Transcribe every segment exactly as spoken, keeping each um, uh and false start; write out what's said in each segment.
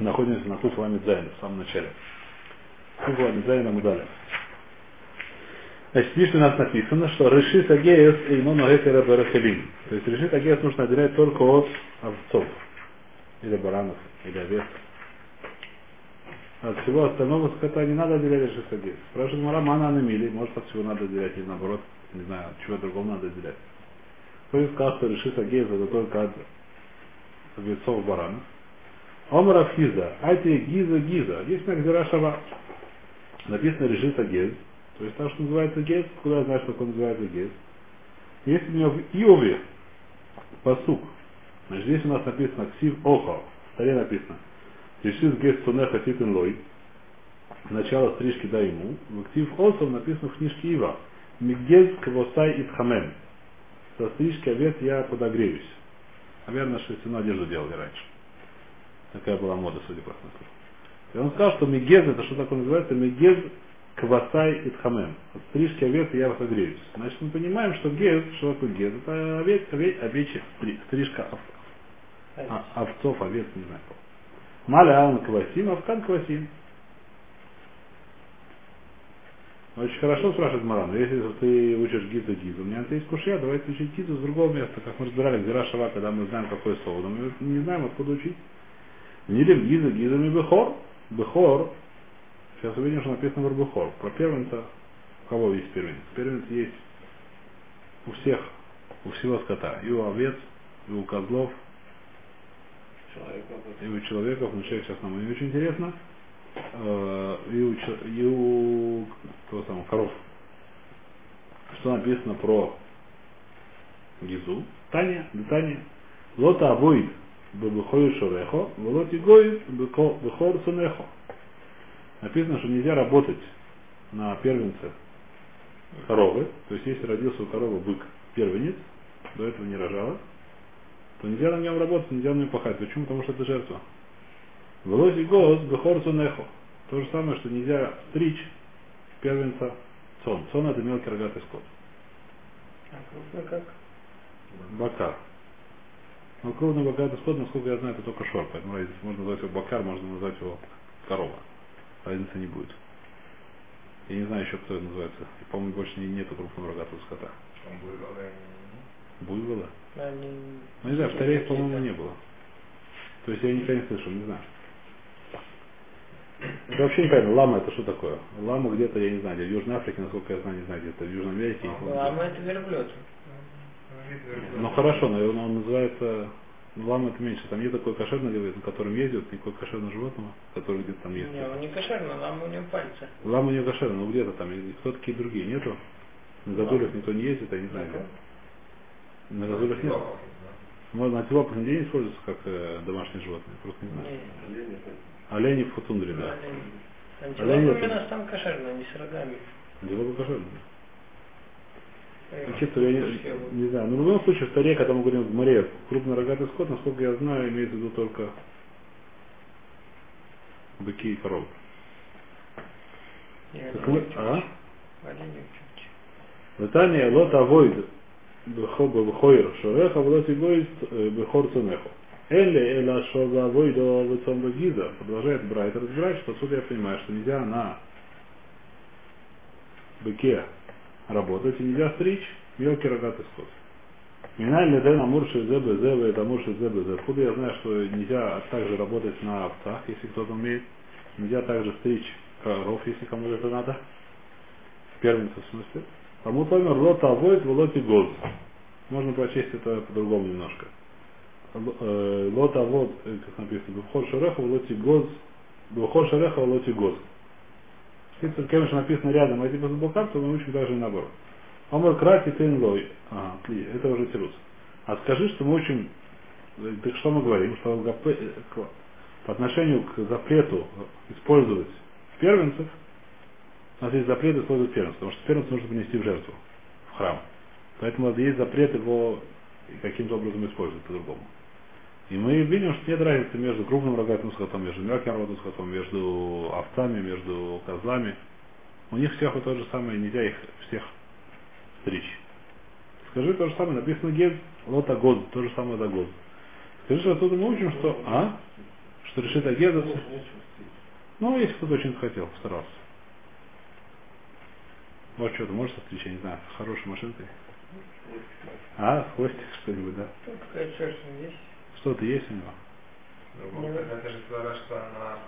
находимся на Куф Ламед Зайн, в самом начале. Куф Ламед Зайна мы дали. Значит, здесь у нас написано, что Решит Агеес Эйнону Гефера Барахелим. То есть Решит Агеес нужно отделять только от овцов, или баранов, или овец. От всего остального скота не надо отделять Решит Агеес. Спрашивает Мара, мана анемили, может от всего надо отделять, или наоборот, не знаю, от чего другого надо отделять. Кто сказал, что Решит Агеес это только от овецов баранов. Омрав Хиза, Ати Гиза Гиза. Здесь на Гзира Шава написано Решит Агеес. То есть там, что называется гез, куда я знаю, что он называется гез. Если у меня в Иове пасук, значит здесь у нас написано ксив охо, в столе написано решит гез сунеха ситен лой, начало стрижки дай ему, в ксив осом написано в книжке Ива, мигез квосай итхамем, со стрижки овец я подогреюсь. Наверное, шерстяную одежду делали раньше. Такая была мода, судя по смыслу. И он сказал, что мигез, это что такое называется, мигез Квасай и Тхамем. От стрижки овец я согреюсь. Значит, мы понимаем, что гез, что такое гез, это овец, овец, овечья стрижка овцов. А, овцов, овец, не знаю. Маляан квасим, авкан квасим. Очень хорошо спрашивает Маран, если ты учишь гизу гизу, у меня есть кушья, давайте учить гизу с другого места, как мы разбирали Гзира Шава, когда мы знаем, какое слово, но мы не знаем, откуда учить. Нилем гизу гизами бехор, бехор. Сейчас увидим, что написано в Рубухор. Про первенца. У кого есть первенец? Первенец есть у всех, у всего скота. И у овец, и у козлов, человека, и у человеков. Но человек сейчас нам не очень интересно. И у, и у того самого коров. Что написано про Гизу? Таня, Таня. Лота обоид бебухою шорехо, лоти гоид бехор сунехо. Написано, что нельзя работать на первенце коровы. То есть, если родился у коровы бык первенец, до этого не рожала, то нельзя на нем работать, нельзя на нем пахать. Почему? Потому что это жертва. Влози голос бехор цунехо. То же самое, что нельзя стричь первенца цон. Цон это мелкий рогатый скот. А крупно как? Бакар. Но крупный богатый скот, насколько я знаю, это только шор. Поэтому разница, можно назвать его бакар, можно назвать его корова. Разницы не будет. Я не знаю еще, кто это называется. По-моему, больше нету крупного рогатого скота. Буйвола? Ну не знаю, в Таре, по-моему, не было. То есть я никогда не слышал, не знаю. Это вообще непонятно. Лама это что такое? Лама где-то, я не знаю, где в Южной Африке, насколько я знаю, не знаю, где-то в Южной Америке. Лама это верблюд. Ну хорошо, наверное, он называется... Ну, лама это меньше. Там нет такой кошерной левой, на котором ездят, никакой кошерного животного, который где-то там ездит. Не, он не кошерный, лама у него пальцы. Лама у него кошерная, но где-то там. Кто такие другие? Нету? На газулях никто не ездит, я не знаю. На газулях нет. Можно антилопы на день используются как э, домашние животные, просто не знаю. Олени в тундре, да. Антилопы у нас там кошерные, они с рогами. Антилопы кошерные. Чисто, я не, не знаю. Но в любом случае, в Таре, когда мы говорим в море, крупный рогатый скот, насколько я знаю, имеется в виду только быки и коровы. Мы... А? Витания лота войд бхойр шореха влоти гойд бхор цунехо. Эле эла шоза войдо лицом бгиза. Продолжает брать разбирать, что отсюда я понимаю, что нельзя на быке работать и нельзя стричь мелкий рогатый скот. Минальный дэн амурши зэбэ зэбэ, это амурши зэбэ зэбэ. Откуда я знаю, что нельзя также работать на овцах, если кто-то умеет. Нельзя также стричь коров, если кому-то это надо. В первом смысле. Амутомер лота войд волоти голд. Можно прочесть это по-другому немножко. Лота войд, как написано, бухор шереха волоти голд. Бухор шереха волоти голд. Хитцер Кемеш написано рядом, а если бы заблокаться, мы учим даже наоборот. Омар крати тейн лой. Ага, это уже тирус. А скажи, что мы учим, так что мы говорим, что по отношению к запрету использовать первенцев, у нас есть запрет использовать первенцев, потому что первенцев нужно принести в жертву, в храм. Поэтому есть запрет его каким-то образом использовать по-другому. И мы видим, что нет разницы между крупным рогатым скотом, между мелким рогатым скотом, между овцами, между козлами. У них всех вот то же самое, нельзя их всех стричь. Скажи то же самое, написано гез лота год, то же самое за год. Скажи, что отсюда мы учим, что... А? Что решит Агедов? Ну, если кто-то очень хотел, постарался. Вот что-то можешь отвлечь, я не знаю, с хорошей машинкой? А, хвостик что-нибудь, да? Что-то есть у него? Это же твора, что она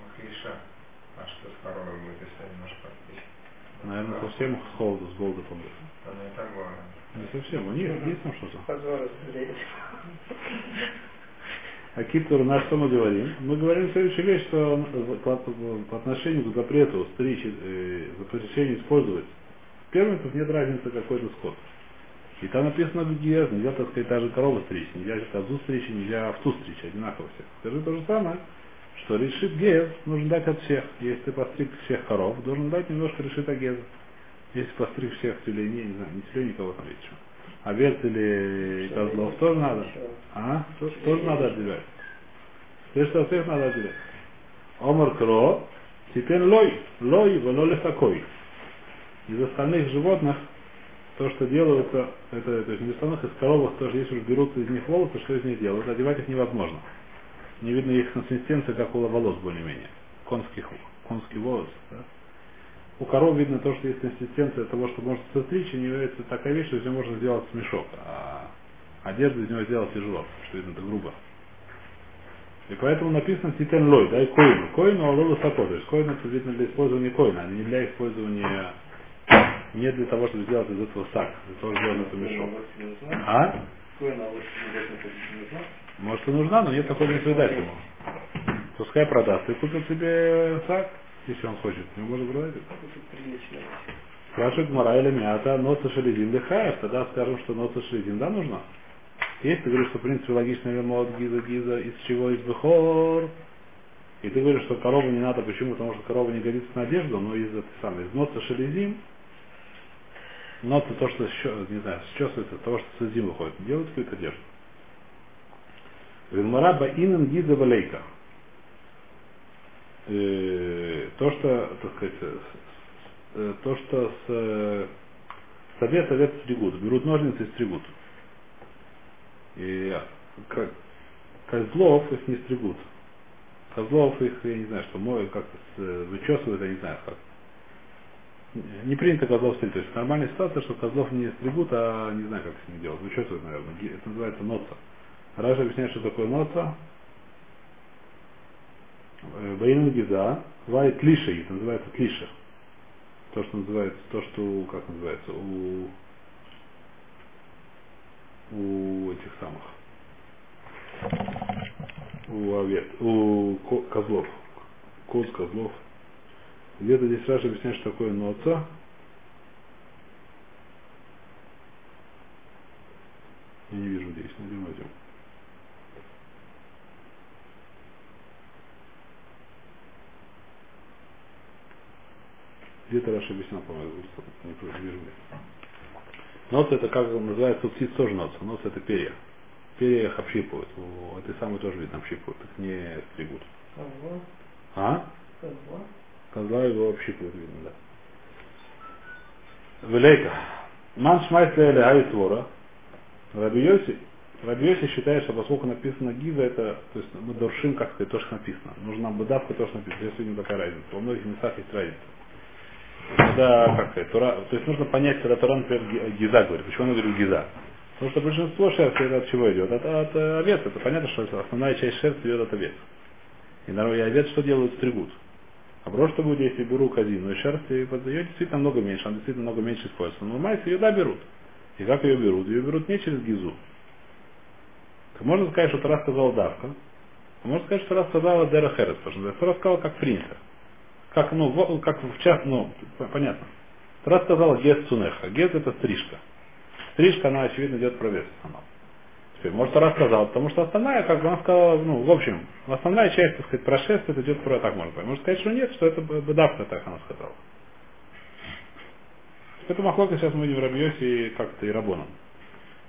Махриша. А что с коровой будет, если немножко подпись? Наверное, совсем с холоду, с голода побудет. Она и так была. Не совсем, у них есть там что-то. Позор расстрелять. А Киптур, на что мы говорим? Мы говорим следующую вещь, что по отношению к запрету стричь, э, запрещение использовать первенцев нет разницы какой-то скот. И там написано где, нельзя, так сказать, даже корову стричь, нельзя козу стричь, нельзя овцу стричь, одинаково всех. Скажи то же самое, что решит гез нужно дать от всех. Если ты постриг всех коров, должен дать немножко решит агеза. Если постриг всех тюленей, не знаю, не тюленей, кого смотреть. Овец или козлов тоже надо. А? Тоже, тоже надо отделять. Прежде всех надо отделять. Омар кро, теперь лой, лой, вололе такой. Из остальных животных то, что делается, это, то есть не остальных, из коровок тоже, если уж берут из них волосы, что из них делают? Одевать их невозможно. Не видно их консистенции, как у волос более-менее. Конский, конский волос. Да? У коров видно то, что есть консистенция того, что можно состричь, и не является такая вещь, что из него можно сделать смешок, а одежду из него сделать тяжело, что видно-то грубо. И поэтому написано титен лой, да, и коину. Коину, а лолу сапо, то есть коин это видно для использования коина, а не для использования, не для того, чтобы сделать из этого сак, для того, чтобы сделать это мешок. А? Коина, а лолу сапо, может и нужна, но нет такой председателя. Пускай продаст и купит себе сак. Если он хочет, не может брать это. Спрашивает Гмара или Мята, носа шелезин дыхаев, тогда скажем, что носа шелезин, да, нужно? Если ты говоришь, что в принципе логично ремонт гиза гиза, из чего из бехор, и ты говоришь, что корову не надо, почему? Потому что корова не годится на одежду, но из этой самой, из носа шелезин, носа то, что не знаю, счесывается, того, что с зимы выходит, делает какую-то одежду. Гмара баинен гиза валейка. То, что, так сказать, то, что с совет совет стригут, берут ножницы и стригут. И козлов их не стригут. Козлов их, я не знаю, что моют, как-то вычесывают, я не знаю как. Не принято козлов стричь. То есть нормальная ситуация, что козлов не стригут, а не знаю, как с ними делать. Вычесывают, наверное. Это называется ноца. Раша объясняет, что такое ноца. Баинен гиза, вай тлиши, это называется тлиши. То, что называется, то, что, как называется, у, у этих самых, у овец, у козлов, коз, козлов. Где-то здесь Раша объясняет, что такое ноца. Я не вижу здесь, найдем, найдем. Где-то Раша объяснял, по-моему, не вижу. Ноц это как называется, у птиц тоже ноц. Ноц это перья. Перья их общипывают. У этой самой тоже видно общипывают. Их не стригут. Козла? А? Козла? Козла его общипывают, видно, да. Велейка. Ман шмайт ле ле твора. Рабиоси. Рабиоси считает, что поскольку написано гиза, это, то есть мы дуршим, как сказать, то, что написано. Нужна бы давка, то, что написано. Здесь видно такая разница. Во многих местах есть разница. Когда, как сказать, тура, то есть нужно понять, когда Тура, например, гиза говорит. Почему он говорит гиза? Потому что большинство шерсти это от чего идет? От, от овец. Это понятно, что основная часть шерсти идет от овец. И народ, и овец что делают? Стригут. А просто что будет, если беру козину и шерсть, ее действительно много меньше, она действительно много меньше используется. Но майс ее, да, берут. И как ее берут? Ее берут не через гизу. Можно сказать, что Тура сказала давка. А можно сказать, что Тура сказала дера херес. Потому что Тура сказала как принято. Как, ну, как в час, ну, понятно. Раз сказал гез цунеха. Гез это стрижка. Стрижка, она, очевидно, идет про вес. Теперь, может, раз сказал, потому что основная, как бы она сказала, ну, в общем, основная часть, так сказать, про шест, это идет про, так можно понять. Может сказать, что нет, что это бедавка, так она сказала. Поэтому Махлока сейчас мы видим в Рабьёсе как-то и Рабоном.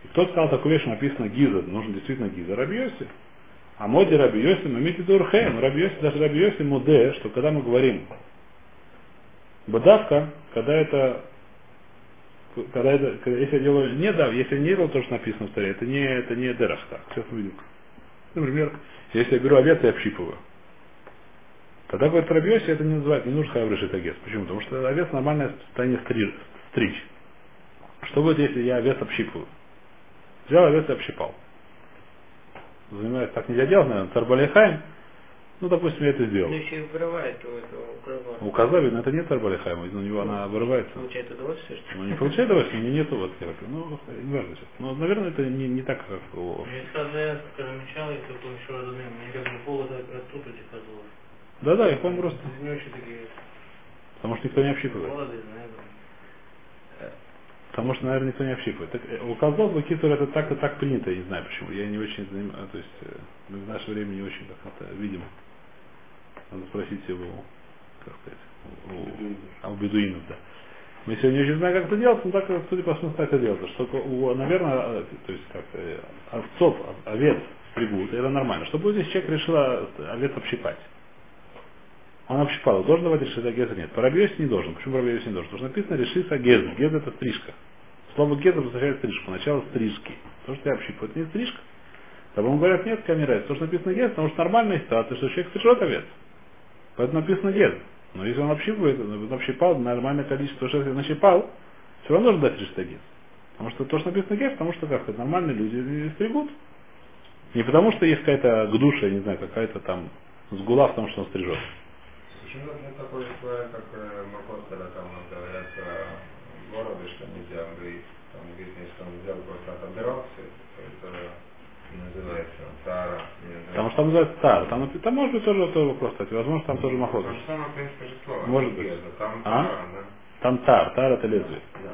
И кто сказал такую вещь, написано гиза, нужно действительно гиза Рабьёсе. А моди Рабиоси, мы имеем в виду Урхейм, Рабиоси, даже Рабиоси Муде, что когда мы говорим бадавка, когда это, когда это, когда, если я делаю не дав, если я не делал то, что написано в Торе, это не, это не дерахта. Сейчас увидим. например, если я беру овец и общипываю. Тогда, говорит, Раби Йоси, это не называют, не нужно хаяв решит агес. Почему? Потому что овец нормальное состояние стричь. Что будет, если я овец общипываю? Взял овец и общипал. Занимаюсь, так нельзя делать, наверное, царбалихаем. Ну, допустим, я это сделал. Ну, еще и вырывает у этого, у козы, но это не царбалихаем, у него она вырывается. Получает удовольствие, что ли? Ну, не получает удовольствие, у меня нету вот этого. Ну, не важно сейчас. Но, наверное, это не, не так, как у... Мне сказано, я замечал, если бы еще разумеем, мне как бы повода проступать и козлов. Да-да, их он просто. Не очень такие... Потому что никто не общипывает. Молодые, наверное. Потому что, наверное, никто не общипывает. Так, у козлов, у китер это так-то так принято, я не знаю почему. Я не очень занимаюсь, то есть мы в наше время не очень как-то видим. Надо спросить его, как сказать, у, у, у бедуинов, да. Мы сегодня очень знаем, как это делать, но так, судя по всему, так и делается. Что, у, наверное, то есть как-то овцов, овец прибудут, это нормально. Что будет, если человек решил овец общипать? Он общипал, должен давать решить агеза нет. По Раби Йоси не должен. Почему Раби Йоси не должен? Потому что написано решить агеза. Гез это стрижка. Слово гез обозначает стрижку. Начало стрижки. То, что я общипал, это не стрижка. Там говорят, нет, камера. То, что написано гез, потому что нормальная ситуация, что человек стрижет овец. Поэтому написано гез. Но если он общипывает, он общипал нормальное количество, что если он общипал, все равно нужно дать решить агез. Потому что то, что написано гез, потому что как-то нормальные люди стригут. Не потому что есть какая-то гдуша, я не знаю, какая-то там сгула в том, что он стрижет. Почему нужно такой человек, как Макостера, там у нас говорят в городе, что нельзя говорить, там известно, что он взял, просто отобирал все, это называется Тара. Потому что там называется Тара, там, там может быть тоже тот вопрос, кстати, возможно там тоже Макостер. Потому что там, в принципе, же слово. Может быть. Там Тара, а? Да. Там Тар, Тара это лезвие. Да.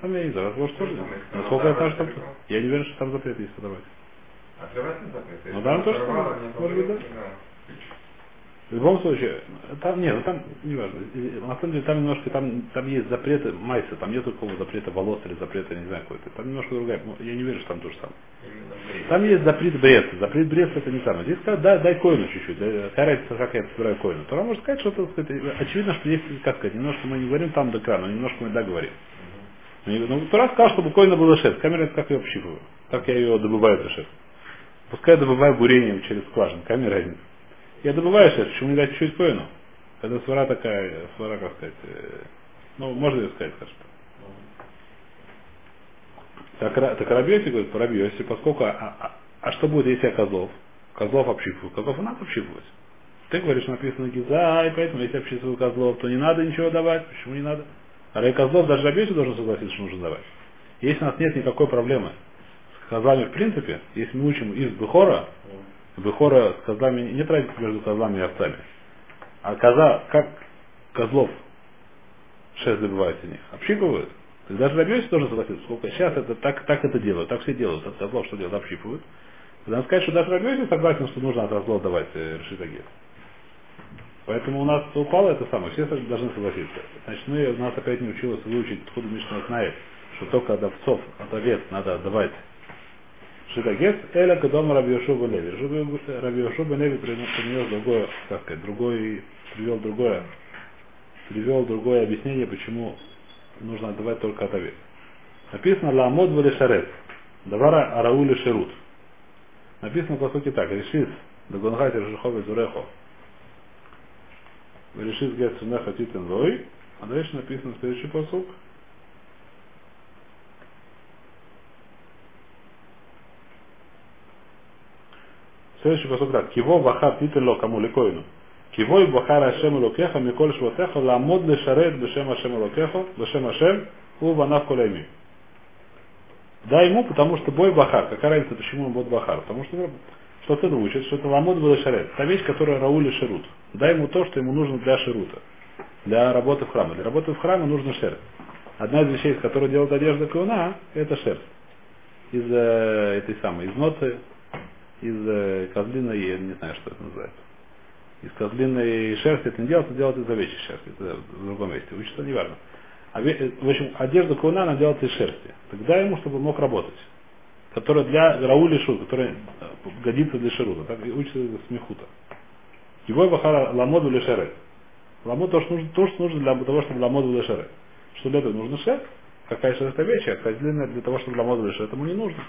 Там я не знаю, возможно тоже. Насколько я знаю, что там... Я не уверен, что там запрет есть подавать. Отрывать не запрет? Ну да, тоже там, может быть, да. В любом случае, там нет, там не важно. На самом деле там немножко там, там есть запреты майса, там нет такого запрета волос или запрета, не знаю, какой-то. Там немножко другая. Я не верю, что там то же самое. Там есть запрет бреса. Запрет бреса это не самое. Здесь сказать, да, дай коину чуть-чуть. Какая разница, как я собираю коину. То она может сказать, что это сказать, очевидно, что есть, как сказать, немножко мы не говорим там до крана, немножко мы договорим. Ну, то раз сказал, чтобы коина было шерсть. Камера это как я общипываю. Так я ее добываю, эту шерсть. Пускай добываю бурением через скважину. Камера разница. Я добываю сейчас, почему не дать чуть-чуть коину? Это свара такая, свара, как сказать, э, ну, можно ее сказать, скажем. Так, так Раби Йоси говорит, по Раби Йоси, поскольку, а, а, а что будет, если я козлов? Козлов общипываю. Козлов и надо общипывать. Ты говоришь, написано гиза, и поэтому, если я общипываю козлов, то не надо ничего давать. Почему не надо? А Раби козлов даже Раби Йоси должен согласиться, что нужно давать. Если у нас нет никакой проблемы с козлами в принципе, если мы учим из Бехора, Бехора с козлами, нет разницы между козлами и овцами. А коза, как козлов шерсть добывают у них, общипывают. То есть даже Раби Йоси должен согласиться, сколько сейчас это так, так это делают, так все делают, от козлов что делают, общипывают. Надо сказать, что даже Раби Йоси согласен, что нужно от козлов давать решит агез. Поэтому у нас упало это самое, все должны согласиться. Значит, мы, у нас опять не училось выучить, откуда Мишна знает, что только от овцов, от овец надо отдавать. Шитагес, эля кадом Раби Йошуа бен Леви. Раби Йошуа бен Леви привел другое, как сказать, другое, привел другое, привел другое объяснение, почему нужно отдавать только от овец. Написано ламод вали шарет, давара араули шерут. Написано по сути так, решит, дагонхати ржихов и зурехов. Решит гет сунеха титен лой, а дальше написано следующий посук. Следующий посок так. Киво вахар титен ло каму лекоину. Киво и вахар ашем локеха миколь швотеха ламод лешарет бешем ашем локеха бешем ашем у ванав колеми. Да ему, потому что бой бахар. Какая разница, почему он будет бахар? Потому что что ты учишь, что это ламод лешарет. Та вещь, которая раули шерут. Дай ему то, что ему нужно для шерута. Для работы в храме. Для работы в храме нужна шерсть. Одна из вещей, из которой делает одежда куна, это шерсть. Из э, этой самой, из ноты. Из козлиной, я не знаю, что это называется. Из козлиной шерсти это не делается, делается из овечьей шерсти. Это в другом месте. Вычисло неважно. В общем, одежда куна, она делается из шерсти. Тогда ему, чтобы он мог работать. Которая для раули шут, которая годится для шерута. Так и учится с мехута. Его бахара ламоду для шеры. Ламод то, что нужно, то, что нужно для того, чтобы ламоду для шеры. Что для этого нужно шерсть? Какая шерсть овечья, а козлиная для того, чтобы ламоду для шеры. Этому не нужно.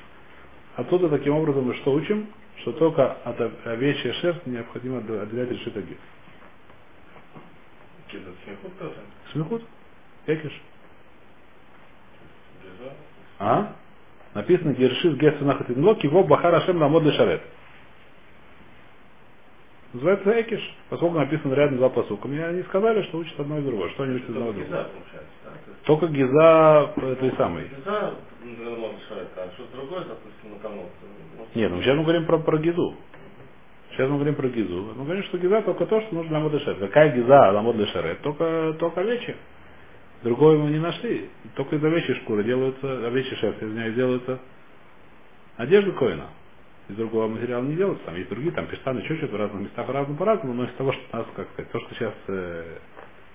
Отсюда таким образом мы что учим? что только от овечьей шерсти необходимо отделять решит агит. Смехут тоже? Смехут? Экиш. А? Написано, Гершит Гесенахатинлок, его Бахарашем Намод Лешарет. Называется Экиш, поскольку написано рядом два посука. Мне они сказали, что учат одно и другое. Что они учат одно и другое? Только Гиза, это и самый. Гиза Намод Лешарет, а что-то другое, допустим, на кому? Нет, ну сейчас мы говорим про, про Гизу. Сейчас мы говорим про Гизу. Мы говорим, что Гиза только то, что нужно Намод Лешарет. Какая Гиза Намод Лешарет? Только, только овечья. Другое мы не нашли. Только из овечьей шкуры делаются, овечьей шерсти, извиняюсь, делается одежда коэна. Из другого материала не делается. Там есть другие, там пештаны, чуть-чуть в разных местах, разным по-разному, но из того, что нас, как сказать, то, что сейчас э,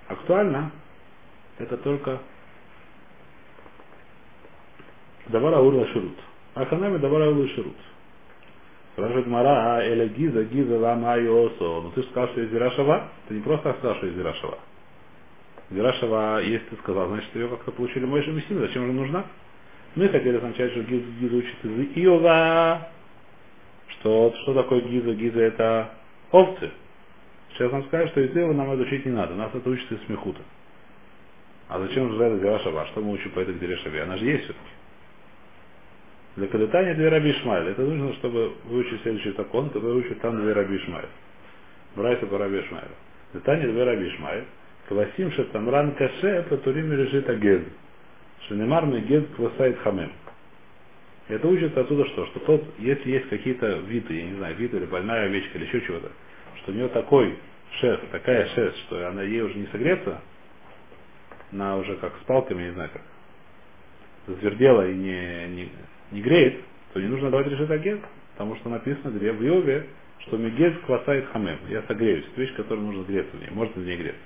актуально, это только Давара Урла Ширут. Аханами Давара Урла Ширут. Спрашивает Мара, Эля Гиза, Гиза Лама Йосо. Ну ты же сказал, что из Вирашева. Ты не просто сказал, что из Вирашева. Вирашева, если ты сказал, значит, ее как-то получили Моше Миссина, зачем же нужна? Мы хотели сначала, что Гиза, Гиза учит из Иова. Что, что такое Гиза? Гиза это овцы. Сейчас нам скажут, что из Иова нам это учить не надо, нас это учат из Мехута. А зачем же это Вирашева? Что мы учим по этой Вирашеве? Она же есть все-таки. Для Кадетания для Раби Ишмаэля. Это нужно, чтобы выучить следующий закон, который выучит там для Раби Ишмаэля. Брайса по Раби Ишмаэлю. Кадетания для Раби Ишмаэля. Квасим шатамран каше патурим решит агез. Шенемар мегез квасает хамем. Это учится отсюда что? Что тот, если есть какие-то виды, я не знаю, виды или больная овечка или еще чего-то, что у нее такой шерсть, такая шерсть, что она ей уже не согреться, она уже как с палками, не знаю как, затвердела и не, не, не греет, то не нужно давать решит агез, потому что написано в Иове, что мегез квасает хамем. Я согреюсь. Это вещь, которой нужно греться в ней. Может в ней греться.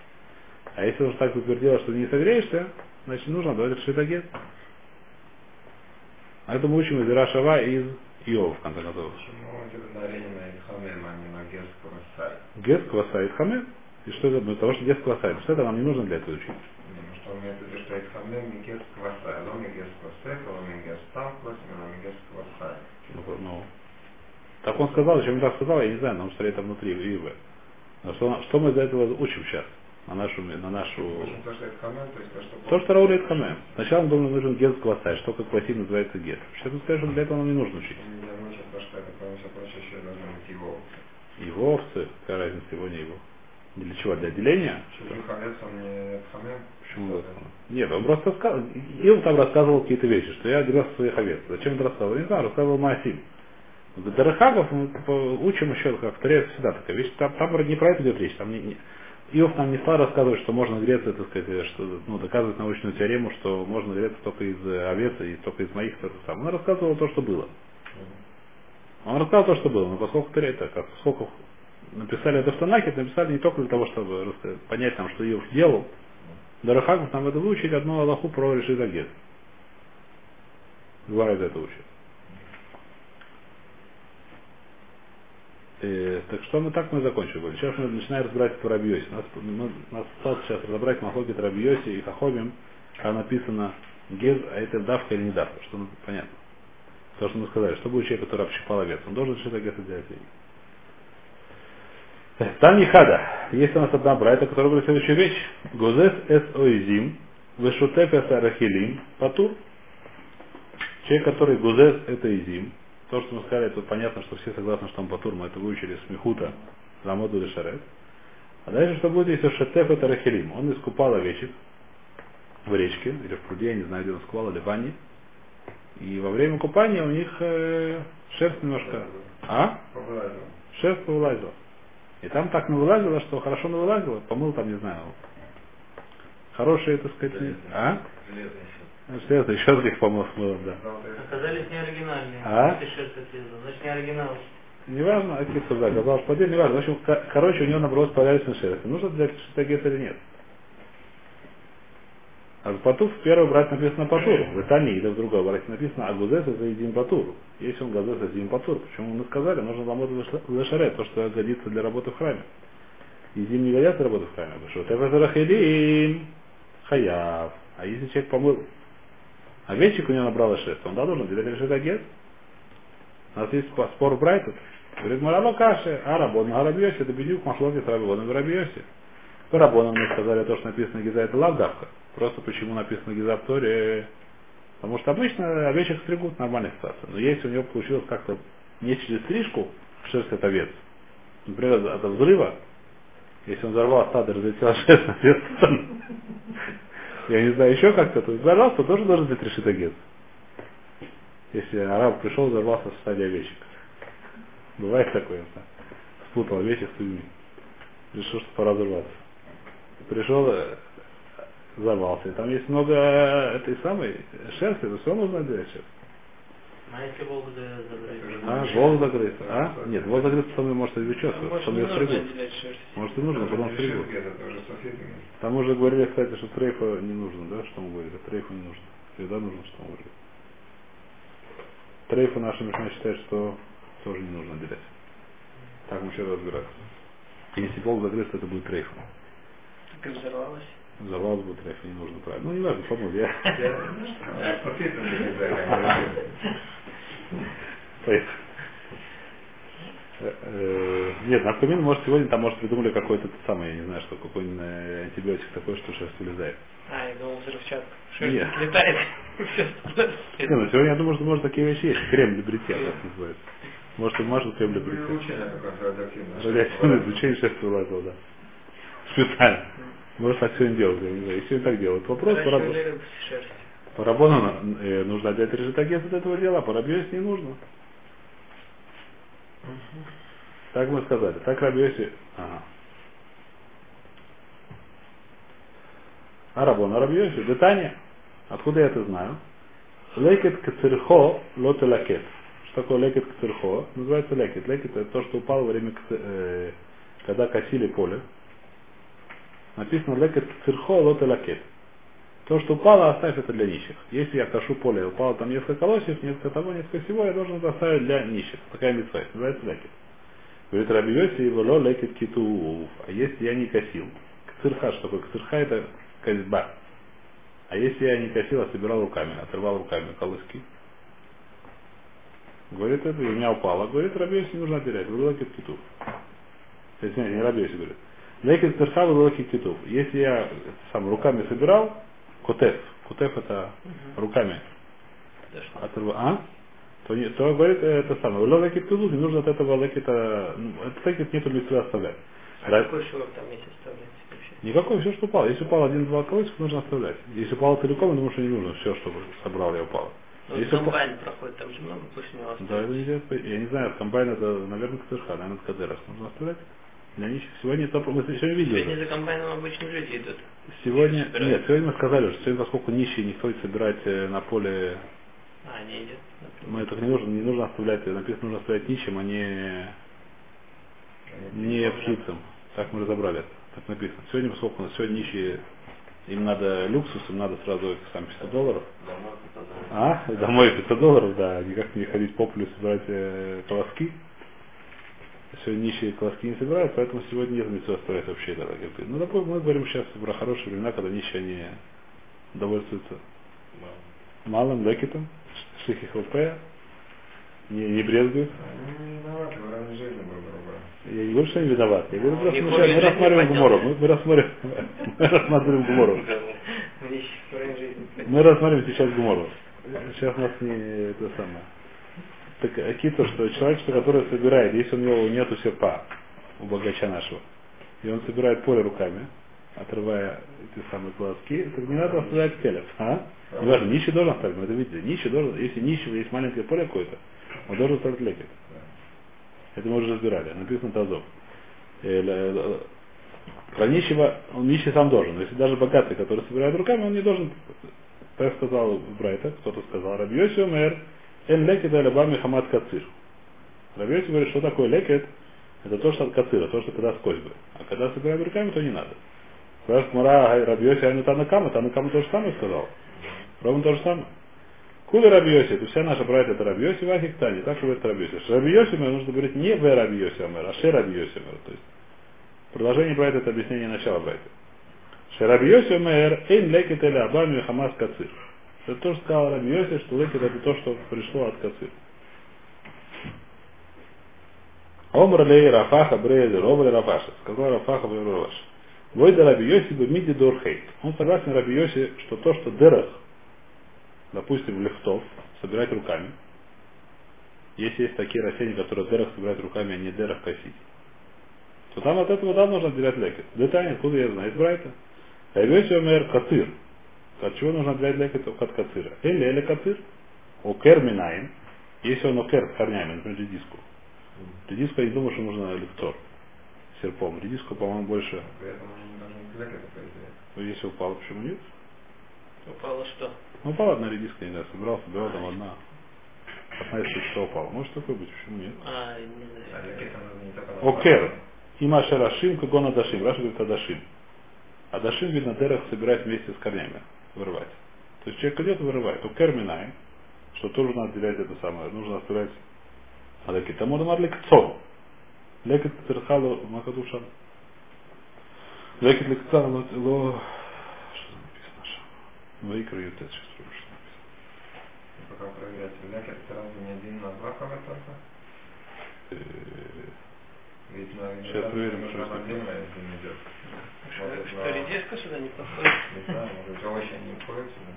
А если уж так утвердило, что не согреешься, значит нужно давать решит агет. А это мы учим из Рашава и из Иова, в конце концов. Гет квасает хамем. И что это? Ну, того, что гет квасает. Что это нам не нужно для этого учить? Что у меня тут решает хамем, не гет квасает. Но не гет квасает, но не гет стал квасит, но не гет квасает. Так он сказал, зачем он так сказал, я не знаю, но он стоит там внутри, в Иове. Но что, что мы из-за этого учим сейчас? На нашу... На нашу... Общем, то, что это хамем, то есть то, что... То, что Рауля это хамем. Сначала, думаю, нужен гет квасай, что как квасин называется гет. Сейчас мы скажем, что для этого нам не нужно учить. Я не учат, потому что это, потому что прочее еще должны быть его овцы. Его овцы? Какая разница, его не его? Для чего? Для отделения? Почему хамец, он не хамем? Почему? Нет, он просто рассказывал... Ил там рассказывал какие-то вещи, что я грез своих овец. Зачем это рассказывал? Не знаю, рассказывал Маасим. Дарахагов мы учим еще, как в Торе всегда такая вещь. Там, там не про это идет речь, там не... не... Иов нам не стал рассказывать, что можно греться, так сказать, что, ну, доказывать научную теорему, что можно греться только из овец и только из моих. Он рассказывал то, что было. Он рассказал то, что было, но поскольку это, как, поскольку написали это в Танахе, это написали не только для того, чтобы понять, там, что Иов делал. Дарахагов нам это выучили, одну аллаху про решит агет. Говорят, это учат. Так что мы так мы закончили. Сейчас мы начинаем разбирать по Раби Йоси. Нас, нас осталось сейчас разобрать махлокет Раби Йоси и Хахомим, а написано гез, а это давка или не давка, что ну, понятно. То, что мы сказали, что будет человек, который общипал овец, он должен решить агет отделять деньги. Там не хада. Есть у нас одна брайта, которая говорит следующую вещь. Гозес эс ойзим, вешутеп эс арахилим, патур. Человек, который гозес это изим. То, что мы сказали, это понятно, что все согласны, что он патур, мы это выучили с Мехута, Ламоду или Шарет. А дальше что будет, если Шатеф это Рахилим? Он искупал овечек в речке, или в пруде, я не знаю, где он искупал, или в ванне. И во время купания у них э, шерсть немножко... А? Повылазила. Шерсть повылазила. И там так навылазила, что хорошо навылазила, помыл там, не знаю, хорошие, так сказать... Железные. А? Железные. Шерсть, еще таких помыл с мылом, да. Оказались не оригинальные. А? Значит, не оригинал. Неважно, а какие суда, казалось, подель, неважно. В общем, короче, у него наброс появились на шерсти. Нужно для шестагета или нет? А за патур в первый брать написано патур. В Италии, да в другой брать написано, а гузес это един патур. Если он гузес, это един патур. Почему мы сказали, нужно ломоть зашарять, то, что годится для работы в храме. Един не годятся работы в храме. Потому что это зарахилим хаяв. А если человек помыл овечек у него набрало шерсть, он да, должен делать решит агет. У нас есть спор Брайтов, Говорит, Марало Каши, а Рабон Гарабьёси, это бедюк Машлокис Рабоном Гарабьёси. По Рабонам мы сказали то, что написано Гиза, это Лавдавка. Просто почему написано Гиза в Торе? Потому что обычно овечек стригут в нормальных ситуациях. Но если у него получилось как-то не через стрижку, шерсть от овец, например, от взрыва, если он взорвал стадо, разлетела шерсть на вес, я не знаю, еще как-то, то есть, пожалуйста, тоже должен быть решит агент. Если араб пришел, взорвался в стадии овечек. Бывает такое, я знаю. Спутал овечек с людьми. Решил, что пора взорваться. Пришел, взорвался. И там есть много этой самой шерсти, это все нужно отделять шерсть. А если волк загрызет? А, волк загрызет. А? Нет, волк загрызет, что он может отвечать, что он ее стригут. Может и нужно, потом стригут. Там уже говорили, кстати, что трейфа не нужно, да, что мы говорили? Трейфа не нужно. Всегда нужно, что мы говорили. Трейфа наша Мишна считает, что тоже не нужно отделять. Так мы вчера разбирались. Если волк загрызет, это будет трейфа. Как взорвалась? Взорвалась бы трейфа, не нужно, правильно. Ну, не важно, по-моему, я... Нет, наркомин, может, сегодня там, может, придумали какой-то самый, я не знаю, что, какой-нибудь антибиотик такой, что шерсть вылезает. А, я думал, взрывчатка. Шерсть летает. Нет, ну сегодня я думаю, что, может, такие вещи есть. Крем для бритья, так называется. Может, и может, крем для бритья. Излучение какое-то радиоактивное. Радиоактивное излучение шерсть вылазило, да. Специально. Может, так сегодня делают, я не знаю. И сегодня так делают. Вопрос по работе. По Рабону э, нужно отдать решетагент от этого дела, а по Рабьёси не нужно. Угу. Так мы сказали. Так Рабьёси... Ага. А Рабон, а Рабьёси? Детание. Откуда я это знаю? Лекет кцирхо лоте лакет. Что такое лекет кцирхо? Называется лекет. Лекет это то, что упало во время, э, когда косили поле. Написано лекет кцирхо лоте лакет. То, что упало, оставь это для нищих. Если я кошу поле, упало там несколько колосьев, несколько того, несколько всего, я должен оставить для нищих. Такая митцва, называется лекет. Говорит, Рабьёси его ло лекет китув. А если я не косил? Кцирха, что такое? Кцирха это козьба. А если я не косил, а собирал руками, отрывал руками колыски? Говорит, это у меня упало. Говорит, Рабьёси нужно отделять. Ло лекет китув. Извиняюсь, не Рабьёси, говорит. Лекет кцирха ло лекет китув. Если я сам руками собирал, Кутеф. Кутеф это угу. руками. Отрыва. А? То, не, то говорит это самое. Лекет кузу, не нужно от этого лекета. Этот лекет нету митцвы оставлять. А да? Какой шелок там есть оставлять? Вообще? Никакой, все, что упало. Если упало один-два колосика, нужно оставлять. Если упало целиком, я думаю, что не нужно. Все, что собрал, я упало. Но если комбайн упало... проходит, там же много пусть не осталось. Да, это нельзя. Я не знаю, комбайн это, наверное, кцирха, наверное, кадырах. Нужно оставлять. Для них сегодня это мы еще видели. Сегодня за комбайном обычно люди идут. Сегодня нет, сегодня мы сказали, что сегодня, поскольку нищие не стоит собирать на поле. А, не идет. Мы это не нужно, не нужно оставлять, написано, нужно оставлять нищим, а не, не птицам. Так мы разобрали это. Так написано. Сегодня, поскольку у нас сегодня нищие, им надо люксус, им надо сразу сам пятьсот долларов. Домой пятьсот долларов. А? Домой пятьсот долларов, да. Никак не ходить по полю собирать колоски. Сегодня нищие колоски не собирают, поэтому сегодня нет митцвы оставлять вообще это. Ну, допустим, мы говорим сейчас про хорошие времена, когда нищие они довольствуются малым, малым лекетом, шихихлпе, не, не брезгуют. Они не виноваты, в равной жизни, грубо. Я не говорю, что они виноваты. Я говорю, мы, мы, мы рассматриваем гумору. Мы, мы рассматриваем гумору. Мы рассматриваем сейчас гумору. Сейчас у нас не то самое. Так Акита, что человек, что который собирает, если у него нету серпа, у богача нашего, и он собирает поле руками, отрывая эти самые глазки, так не надо оставлять келев. А? Не важно, нищий должен оставить, мы это видели. Нищий должен, если нищего есть маленькое поле какое-то, он должен оставить лекет. Это мы уже разбирали, написано тазов. Про нищего, он нищий сам должен, но если даже богатый, который собирает руками, он не должен, так сказал Брайта, кто-то сказал, Рабьёси умер. Эн лекет алабами хамат кацир. Рабьёси говорит, что такое лекет? Это то, что от кацира, то, что когда с козьбы. А когда собираем руками, то не надо. Скажет Мара, Рабьёси, а не Танакама. Танакама то же самое сказал. Ровно то же самое. Куда Рабьёси? Это вся наша братья, это Рабьёси, вахик тани. Так говорит Рабьёси. Рабьёси, мы нужно говорить не в Рабьёси, а ше Рабьёси. То есть продолжение братья, это объяснение начала братья. Ше Рабьёси, эн лекет алабами хамат кацир. Это тоже сказал Рабьёси, что лекет это то, что пришло от кацир. Омр лей Рафаха брейзер, омр Рафаша. Сказал Рафаха брейзер Рафаша. Войда Рабиоси бы миди дорхейт. Он согласен Рабиоси, что то, что дырах, допустим, лехтов, собирать руками. Если есть такие растения, которые дырах собирать руками, а не дырах косить, то там от этого там нужно отделять лекет. Деталь, откуда я знаю, из Брайта. Рабиоси омер катыр. От чего нужно отделять лекет? От катыра. Эле, эле катыр. Окер минаем. Если он окер с корнями, например, редиску. Редиску я не думаю, что нужно лектор. Серпом. Редиску, по-моему, больше. Ну, если упала, почему нет? Упала что? Ну, упала одна редиска, не знаю, собирал, собирал, там одна. Одна из что упала. Может такое быть, почему нет? А, не Окер. Имаша Рашим, Кагона Дашим. Раша говорит, Адашим. Адашим, видно, дерах собирать вместе с корнями. Вырывать. То есть человек идет и вырывает. Окер минаем. Что тоже надо отделять это самое. Нужно оставлять. А так это можно лекцо. Лекет терхало макадушан. Лекет лекцо ло. Что написано? Выкрою это сейчас трудно написано. Пока проверять лекет сразу не один на два хаватарка. Сейчас проверим, что идет. Что редиска сюда не подходит? Не знаю, может овощи не уходят сюда.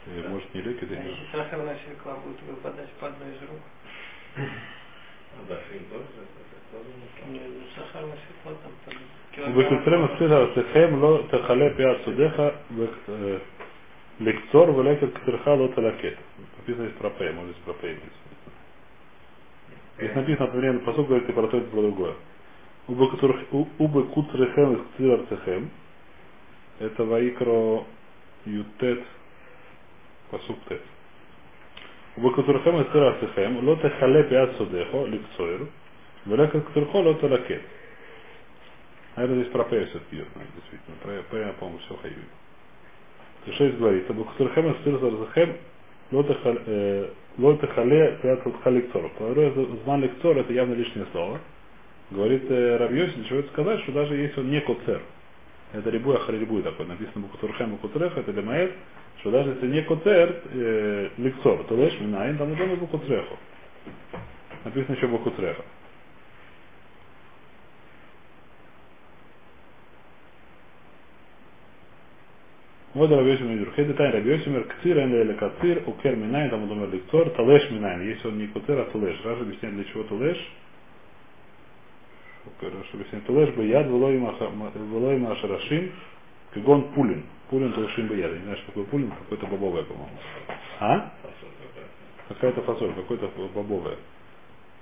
Да. Может не лекет. А если сахарная свекла будет выпадать по одной из рук? ובקצרם הספירה וסכם לא תחלה פיה צודך לקצור ולקל קצרך לא תלקט. Написано из пропея, может из пропея. Здесь написано, например, на посуду говорит и про то и про другое. Убекуцрехем из кцира цехем. Это ваикро ютет посуд тет. ובקצורכם יצר ארציכם, לא תחלה ביד סודךו לקצור, ולקצורכו לא תלקט. Это здесь про П все-таки идет, действительно. Про П, по-моему, все хаюет. То что здесь говорится? Буксурхем и Сырзахем лотехале пятха лекторов. Второе зван лектор, это явно лишнее слово. Говорит Рабьёсин, чего это сказать, что даже если он не коцер, это рибуя харибуй такой, написано Буксурхем и Кутрех, это лимаэт, что даже если не коцер, э, лексор, то лишь минаин, там идем и букутреху. Написано еще букутреха. Вот рабиосим идур. Хей детайн рабиосимер кцир, энле эле кцир, укер минаин, там идем и лексор, то лишь минаин. Если он не коцер, а то лишь. Раша объясняет, для чего то лишь. Раша объясняет, то лишь бы яд, влой машарашим, кагон пулин. Пулин толшим бы яд. Не знаешь, какой пулин? Какой-то бобовая, по-моему. А? Какая-то фасоль, какой-то бобовая.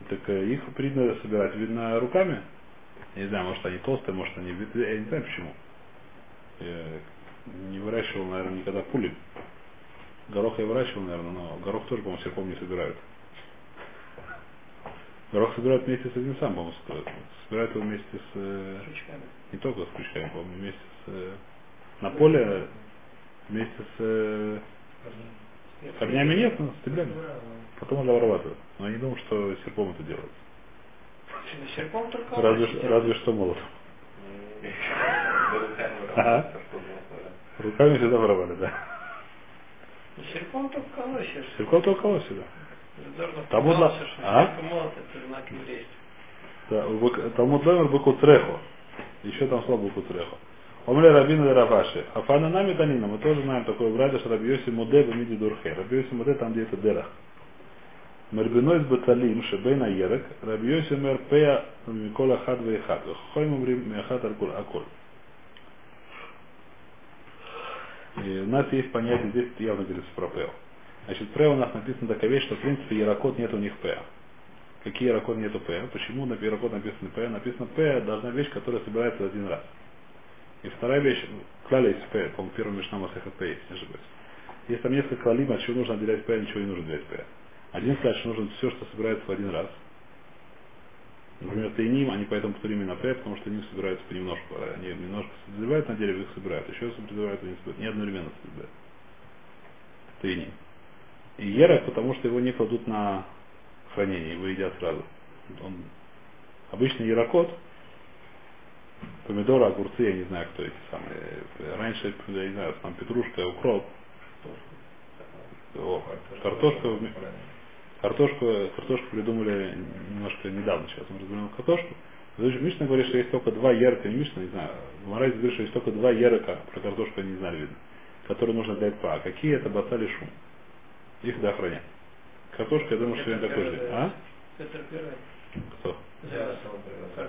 Так их принято собирать, видно, руками. Я не знаю, может они толстые, может они... Я не знаю почему. Я не выращивал, наверное, никогда пулин. Горох я выращивал, наверное, но горох тоже, по-моему, серпом не собирают. Горох собирают вместе с этим сам, по-моему, собирают его вместе с... Крючками. Не только с крючками, по-моему, вместе с... На поле вместе с э, корнями нет, но стреляли. Потом он обрабатывает. Но я не думаю, что серпом это делают. Серпом только разве, ш, разве что молотом. Ага. Руками всегда воровали, да. Серпом только колосишь. Серпом только колосишь, да. Тому для... А? Да, тому для быку треху. Еще там слабо быку треху. Омля Рабин и Раваши. Афана нами Танина. Мы тоже знаем такое брата, что Рабиоси Муде в миди дурхе. Рабиоси Муде там, где это дырах. Мербиной с Баталим, Шебейна Ерек. Рабиоси Мер Пея Микола Хадва и Хадва. Хойм Мрим Мехат Аркуль Акуль. У нас есть понятие, здесь явно говорится про Пео. Значит, Пео у нас написано такая вещь, что в принципе Яракот нет у них Пео. Какие Яракот нету Пео? Почему на Яракот написано Пео? Написано Пео должна вещь, которая собирается в один раз. И вторая вещь, клали из П, по-моему, первая мишна Масеха П, если не ошибаюсь. Есть там несколько клалим, от чего нужно отделять П, а ничего не нужно отделять П. Один сказал, что нужно все, что собирается в один раз. Например, тайним, они поэтому птурим на П, потому что они собираются понемножку. Они немножко созревают на дереве, их собирают. Еще созревают, они собирают. Не одновременно созревают. Тайним. И ерак, потому что его не кладут на хранение, его едят сразу. Он... Обычный еракот, помидоры, огурцы, я не знаю, кто эти самые. Раньше, я не знаю, там петрушка, укроп, картошка. О, картошка. Картошку, картошку придумали немножко недавно, сейчас мы разберем картошку. Мишна говорит, что есть только два ярка, Мишна, не знаю, Морайз говорит, что есть только два ярка, про картошку они не знали, видно, которые нужно для ИПА. А какие это бацали шум? Их да хранят. Картошка, я думаю, что они такой же. А? Петр Первый. Кто? Да.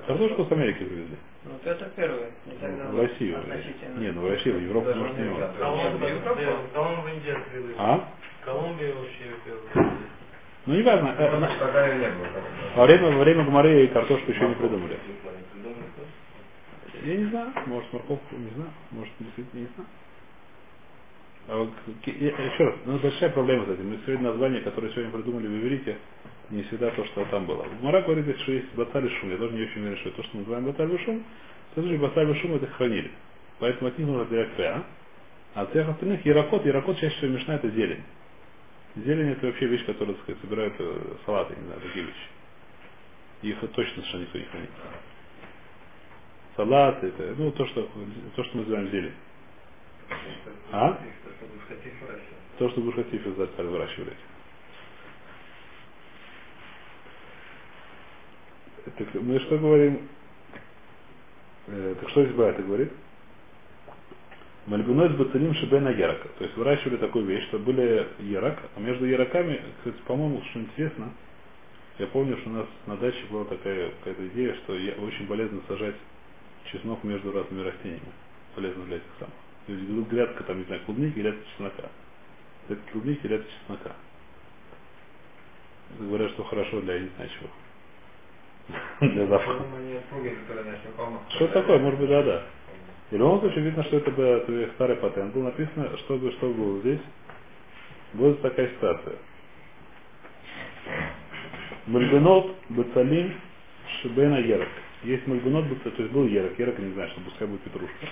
Картошку с Америки привезли. Ну, Петр Первый. В Россию. Не, ну в Россию, в Европу, может, не может. Колумб в Индию привезли. А? Колумбия вообще первый. Ну, не важно. Во время, во время Гоморреи картошку еще не придумали. Я не знаю, может морковку, не знаю, может действительно не знаю. А, еще раз, у нас большая проблема с этим. Мы сегодня название, которое сегодня придумали в иврите, не всегда то, что там было. Гмара говорит, что есть бацаль и шум. Я тоже не очень верю, что то, что мы называем бацаль и шум, в том случае бацаль и шум это хранили. Поэтому от них нужно отделять феа. А от всех остальных ярокот, ярокот чаще всего мешна это зелень. Зелень это вообще вещь, которую, так сказать, собирают салаты, не знаю, такие вещи. Их точно совершенно никто не хранит. Салаты, это, ну, то, что, то, что мы называем зелень. А? То, что бушхатиф выращивали. Так мы что говорим? Э, так что изба это говорит? Мальбинос бацилим шибена ярок. То есть выращивали такую вещь, что были ярок, а между яроками, кстати, по-моему, что интересно, я помню, что у нас на даче была такая какая-то идея, что очень полезно сажать чеснок между разными растениями. Полезно для этих самых. То есть грядка там, не знаю, клубники, грядка чеснока. Это клубники, грядка чеснока. Говорят, что хорошо для, я не знаю, чего. Для запаха. Что такое? Может быть, да-да. И в любом случае видно, что это был старый патент. Было написано, чтобы что было здесь. Вот такая ситуация. Мальбинот бацалим шибена ярок. Есть мальбинот бацалим, то есть был ярок. Ярок, я не знаю, что пускай будет петрушка.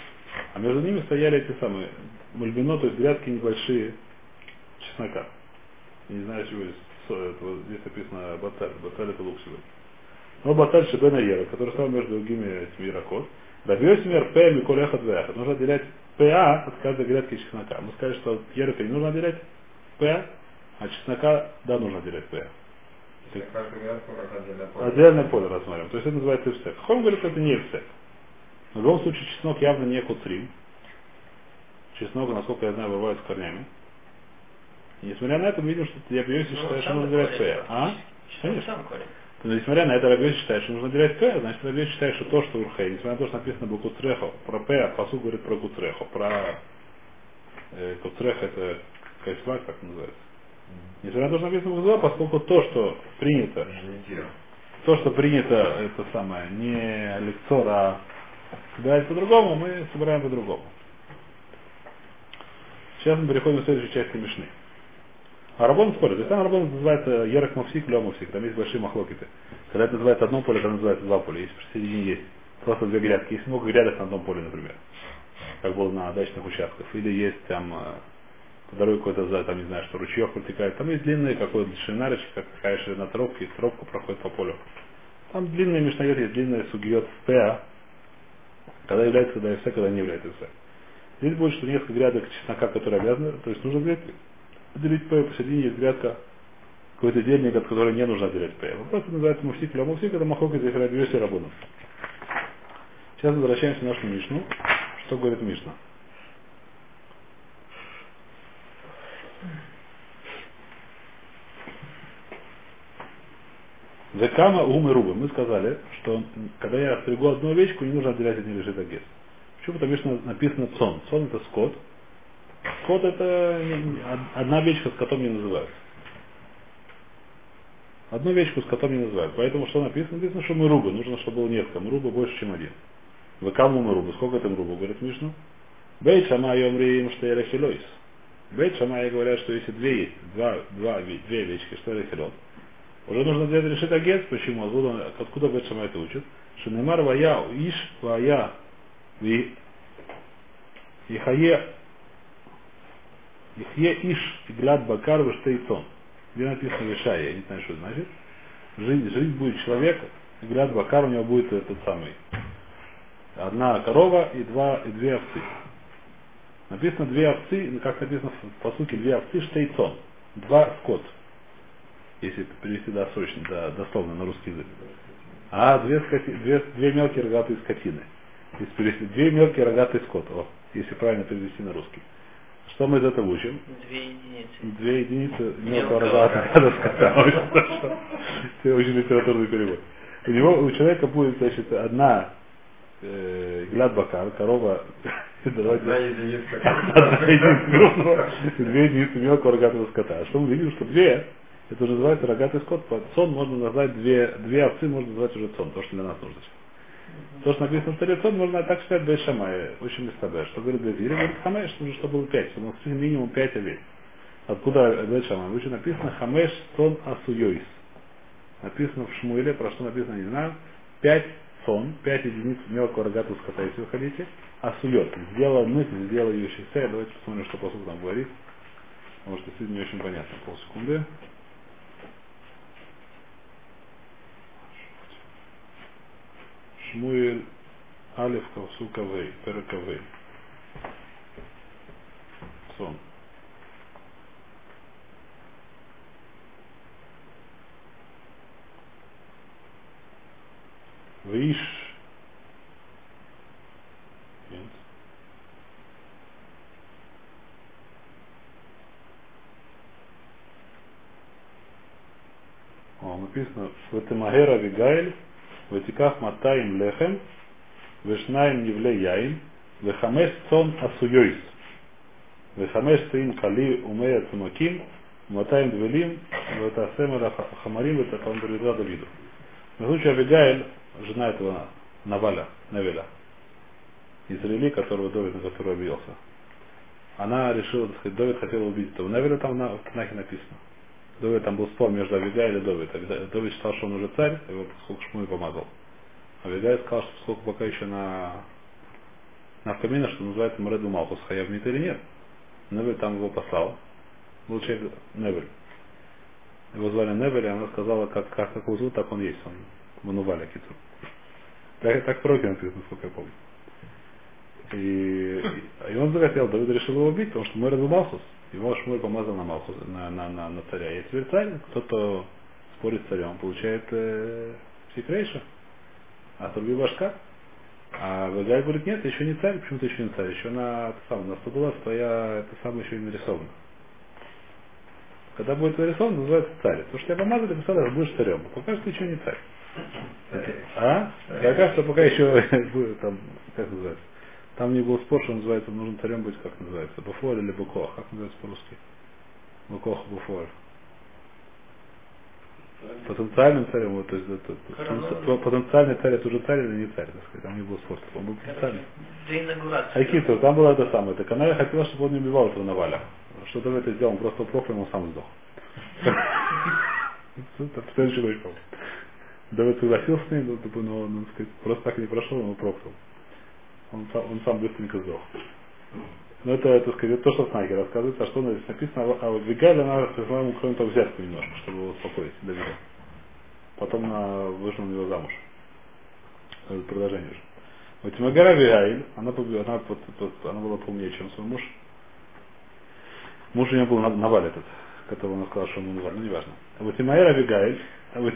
А между ними стояли эти самые мальбино, то есть грядки небольшие чеснока. Я не знаю, чего здесь. Вот здесь написано бацаль. Бацаль это лук сегодня. Но бацаль шибена ярок, который стал между другими этими ярокот. Добьёсмер П Миколеха Двеха. Нужно отделять ПА от каждой грядки чеснока. Мы сказали, что от ярока не нужно отделять П, а чеснока да нужно отделять П. Отдельное поле рассмотрим. То есть это называется эвсек. Хом говорит, что это не эвсек. В любом случае чеснок явно не куцрим. Чеснок, насколько я знаю, бывает с корнями. И несмотря на это, мы видим, что Добьёсмер считает, что нужно отделять П. А? Конечно. Но несмотря на это, Рабьёси считает, что нужно делять П, значит, Рабьёси считает, что то, что Урхей, несмотря на то, что написано было Куцрехо, про П, а Пасук говорит про Куцрехо, про э, Куцрехо это Кайсвак, как называется. Несмотря на то, что написано Куцрехо, поскольку то, что принято, то, что принято, это самое, не лекцор, а дать по-другому, мы собираем по-другому. Сейчас мы переходим к следующей части Мишны. А Рабон спорит. То есть там Рабон называется ярок мавсик, лё мавсик. Там есть большие махлокиты. Когда это называется одно поле, там называется два поля. Если посередине есть просто две грядки. Есть много грядок на одном поле, например. Как было на дачных участках. Или есть там по дороге какой-то, там не знаю, что ручеёк протекает. Там есть длинные какой-то шинарочка, какая ширина тропки, и тропка проходит по полю. Там длинные мишнаёт, есть длинные сугиёт в ПА. Когда является, когда ИФС, когда не является ИФС. Здесь будет, что несколько грядок чеснока, которые обязаны, то есть нужно взять отделить П, посередине есть грядка, какой-то дельник, от которой не нужно отделять П. Вопрос называется муфсик, а муфсик это махлок из Рабьёси и Рабона. Сейчас возвращаемся к нашему Мишну. Что говорит Мишна? Векама, ум и рубы. Мы сказали, что когда я стригу одну овечку, не нужно отделять от нее лежит агез. Почему? Потому что написано цон. Цон это скот. Скот это одна овечка с котом не называют. Одну овечку с котом не называют. Поэтому что написано? Написано, что мруба. Нужно, чтобы было несколько. Мруба больше, чем один. Выкаму мруба. Сколько это мруба? Говорит Мишну. Бейт шамай омриим штейра хилойс. Бейт шамай говорят, что если две есть, два, два, две овечки, штейра хилот. Уже нужно делать решить агец. Почему? Откуда, откуда Бейт шамай это учат? Шенемар вая иш вая ви ихае Ихе иш иглад бакар вештейтон. Где написано вешай, я не знаю, что это значит. Жить, жить будет человек, иглад бакар, у него будет этот самый. Одна корова и, два, и две овцы. Написано две овцы, как написано в посуке, две овцы штейтон. Два скот. если перевести досрочно, да, дословно на русский язык. А две, скоти, две, две мелкие рогатые скотины. Если перевести две мелкие рогатые скоты, о, если правильно перевести на русский. Что мы из этого учим? Две единицы. Две единицы мелкого рогатого скота. Это очень литературный перевод. У него, у человека будет, значит, одна гладбакар, корова, одна единица крупного, две единицы мелкого рогатого скота. А что мы видим, что две, это уже называется рогатый скот, цон можно назвать, две, две овцы можно назвать уже цон, то, что для нас нужно. То, что написано в Торе, цон можно так считать бейшамай, очень бестабе. Что говорит Бейзири, говорит хамеш, что было пять, что у нас минимум пять овец. Откуда бейшамай? Выше написано хамеш цон асуйойс. Написано в Шмуиле, про что написано, не знаю, пять цон, пять единиц мелкого рогатого скота, если вы хотите, асуйот. Сделал мысль, сделал ее счастье. Давайте посмотрим, что посуд там говорит. Потому что сегодня не очень понятно. Полсекунды. Шмуэль Алеф Кавсу Кавей, Перекавей. Сон. Виш. Нет. О, написано Светемагер Авигайль. Ватиках матаим лехем, вешнаем евле яим, вехамеш цон асуйойс, вехамеш цин кали умея цумаким, матаим двелим, ватасемера хамарим, ватакам дуридра Давиду. На случай Авигайль, жена этого Наваля, Навеля, Израиля, которого Давид, на которого обиделся, она решила, так сказать, Давид хотел убить этого Навеля, там в Танахе написано. Давид, там был спор между Авигайлем и Давидом. Давид считал, что он уже царь, его поскольку Шмуэль помазал. Авигайль сказал, что поскольку пока еще на, на камине, что называется Мореду Малхус, а я в Митаре нет. Невель там его послал. Лучше Невель. Его звали Невель, и она сказала, как, как, как его зовут, так он есть. Он Манували Акицу. Так, так пророки написано, насколько я помню. И, и он захотел, Давид решил его убить, потому что Мореду Малхус. Его Шмуэль помазал на, Малху, на, на, на, на царя. Если теперь царь, кто-то спорит с царем, получает э, секрейша, а турби башка. А Авигайль говорит, нет, еще не царь, почему-то еще не царь, еще на это самое, на стабула твоя, это самое еще и нарисовано. Когда будет нарисовано, называется царь. Потому что тебя помазали, представляешь, будешь царем. Пока что ты еще не царь. А? Пока что пока еще будет там, как называется. Там не был спор, что называется, нужно царем быть, как называется, Буфор или Букох, как называется по-русски? Букох, Буфор. Потенциальным царем, вот, то есть, это, потенци... потенциальный царь, это уже царь или не царь, так сказать, там не был спор, он был потенциальный. Акицу, там было это самое, так она хотела, чтобы он не убивал этого Наваля. Что-то в это сделал, он просто упрох, и он сам сдох. Следующий ночь был. Давид согласился с ним, но, так сказать, просто так не прошел, он упрохнул. Он сам, он сам быстренько сдох. Но это, так сказать, то, что в Танахе рассказывается, а что написано, а Авигайль, она прислала ему, кроме того, взятку немножко, чтобы его успокоить, Давида. Потом она вышла на него замуж. Это продолжение уже. Вот Тимагара Авигайль, она, она, она была поумнее, чем свой муж. Муж у нее был Наваль этот, которого она сказала, что ему Наваль, ну неважно. А вот Тимагара Авигайль, а вот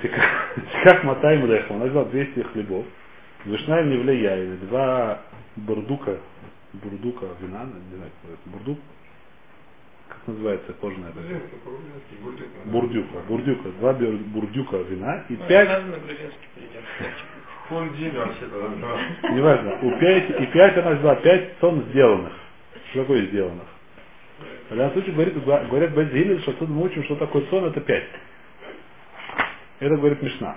как Матаим Лехом, она взяла двести хлебов, вышна им не влияет, два бурдука, бурдука вина, не знаю, как это, бурдук, как называется кожаная бурдюка, бурдюка, бурдюка, два бурдюка вина и пять, неважно, у пять, и пять она взяла, пять тонн сделанных, что такое сделанных? В данном случае говорят, говорят Бейзири, что тут мы учим, что такое тонн, это пять. Это говорит Мишна.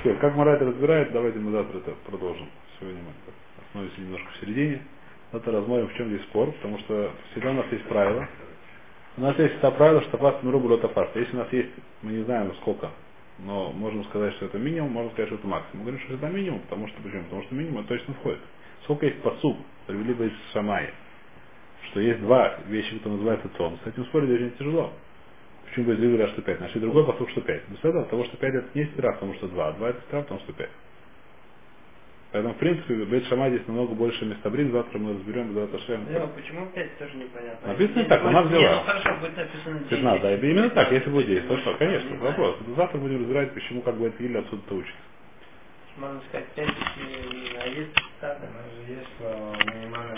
Все, как Мара это разбирает, давайте мы завтра это продолжим. Сегодня мы остановимся немножко в середине. Завтра размоем, в чем здесь спор, потому что всегда у нас есть правило. У нас есть это правило, что тафас миру было тафас. Если у нас есть, мы не знаем сколько, но можем сказать, что это минимум, можем сказать, что это максимум. Мы говорим, что это минимум, потому что почему? Потому что минимум это точно входит. Сколько есть посуг, привели бы из Шамая, что есть два вещи, которые называются цон. С этим спорить очень тяжело. Почему бы заявили, что пять? Нашли другой посуг, что пять. Без этого, того, что пять это не стира, потому что два, а два это стира, потому что пять. Поэтому, в принципе, в Бейт-Шамай здесь намного больше местобрит, завтра мы разберем до Аташем. Почему пять, тоже непонятно. Написано так, она взяла. пятнадцать, да, именно так, если будет десять, то что, конечно, вопрос. Завтра будем разбирать, почему, как бы, это Гиль отсюда-то учится. Можно сказать, пять, а есть, да, есть минимальная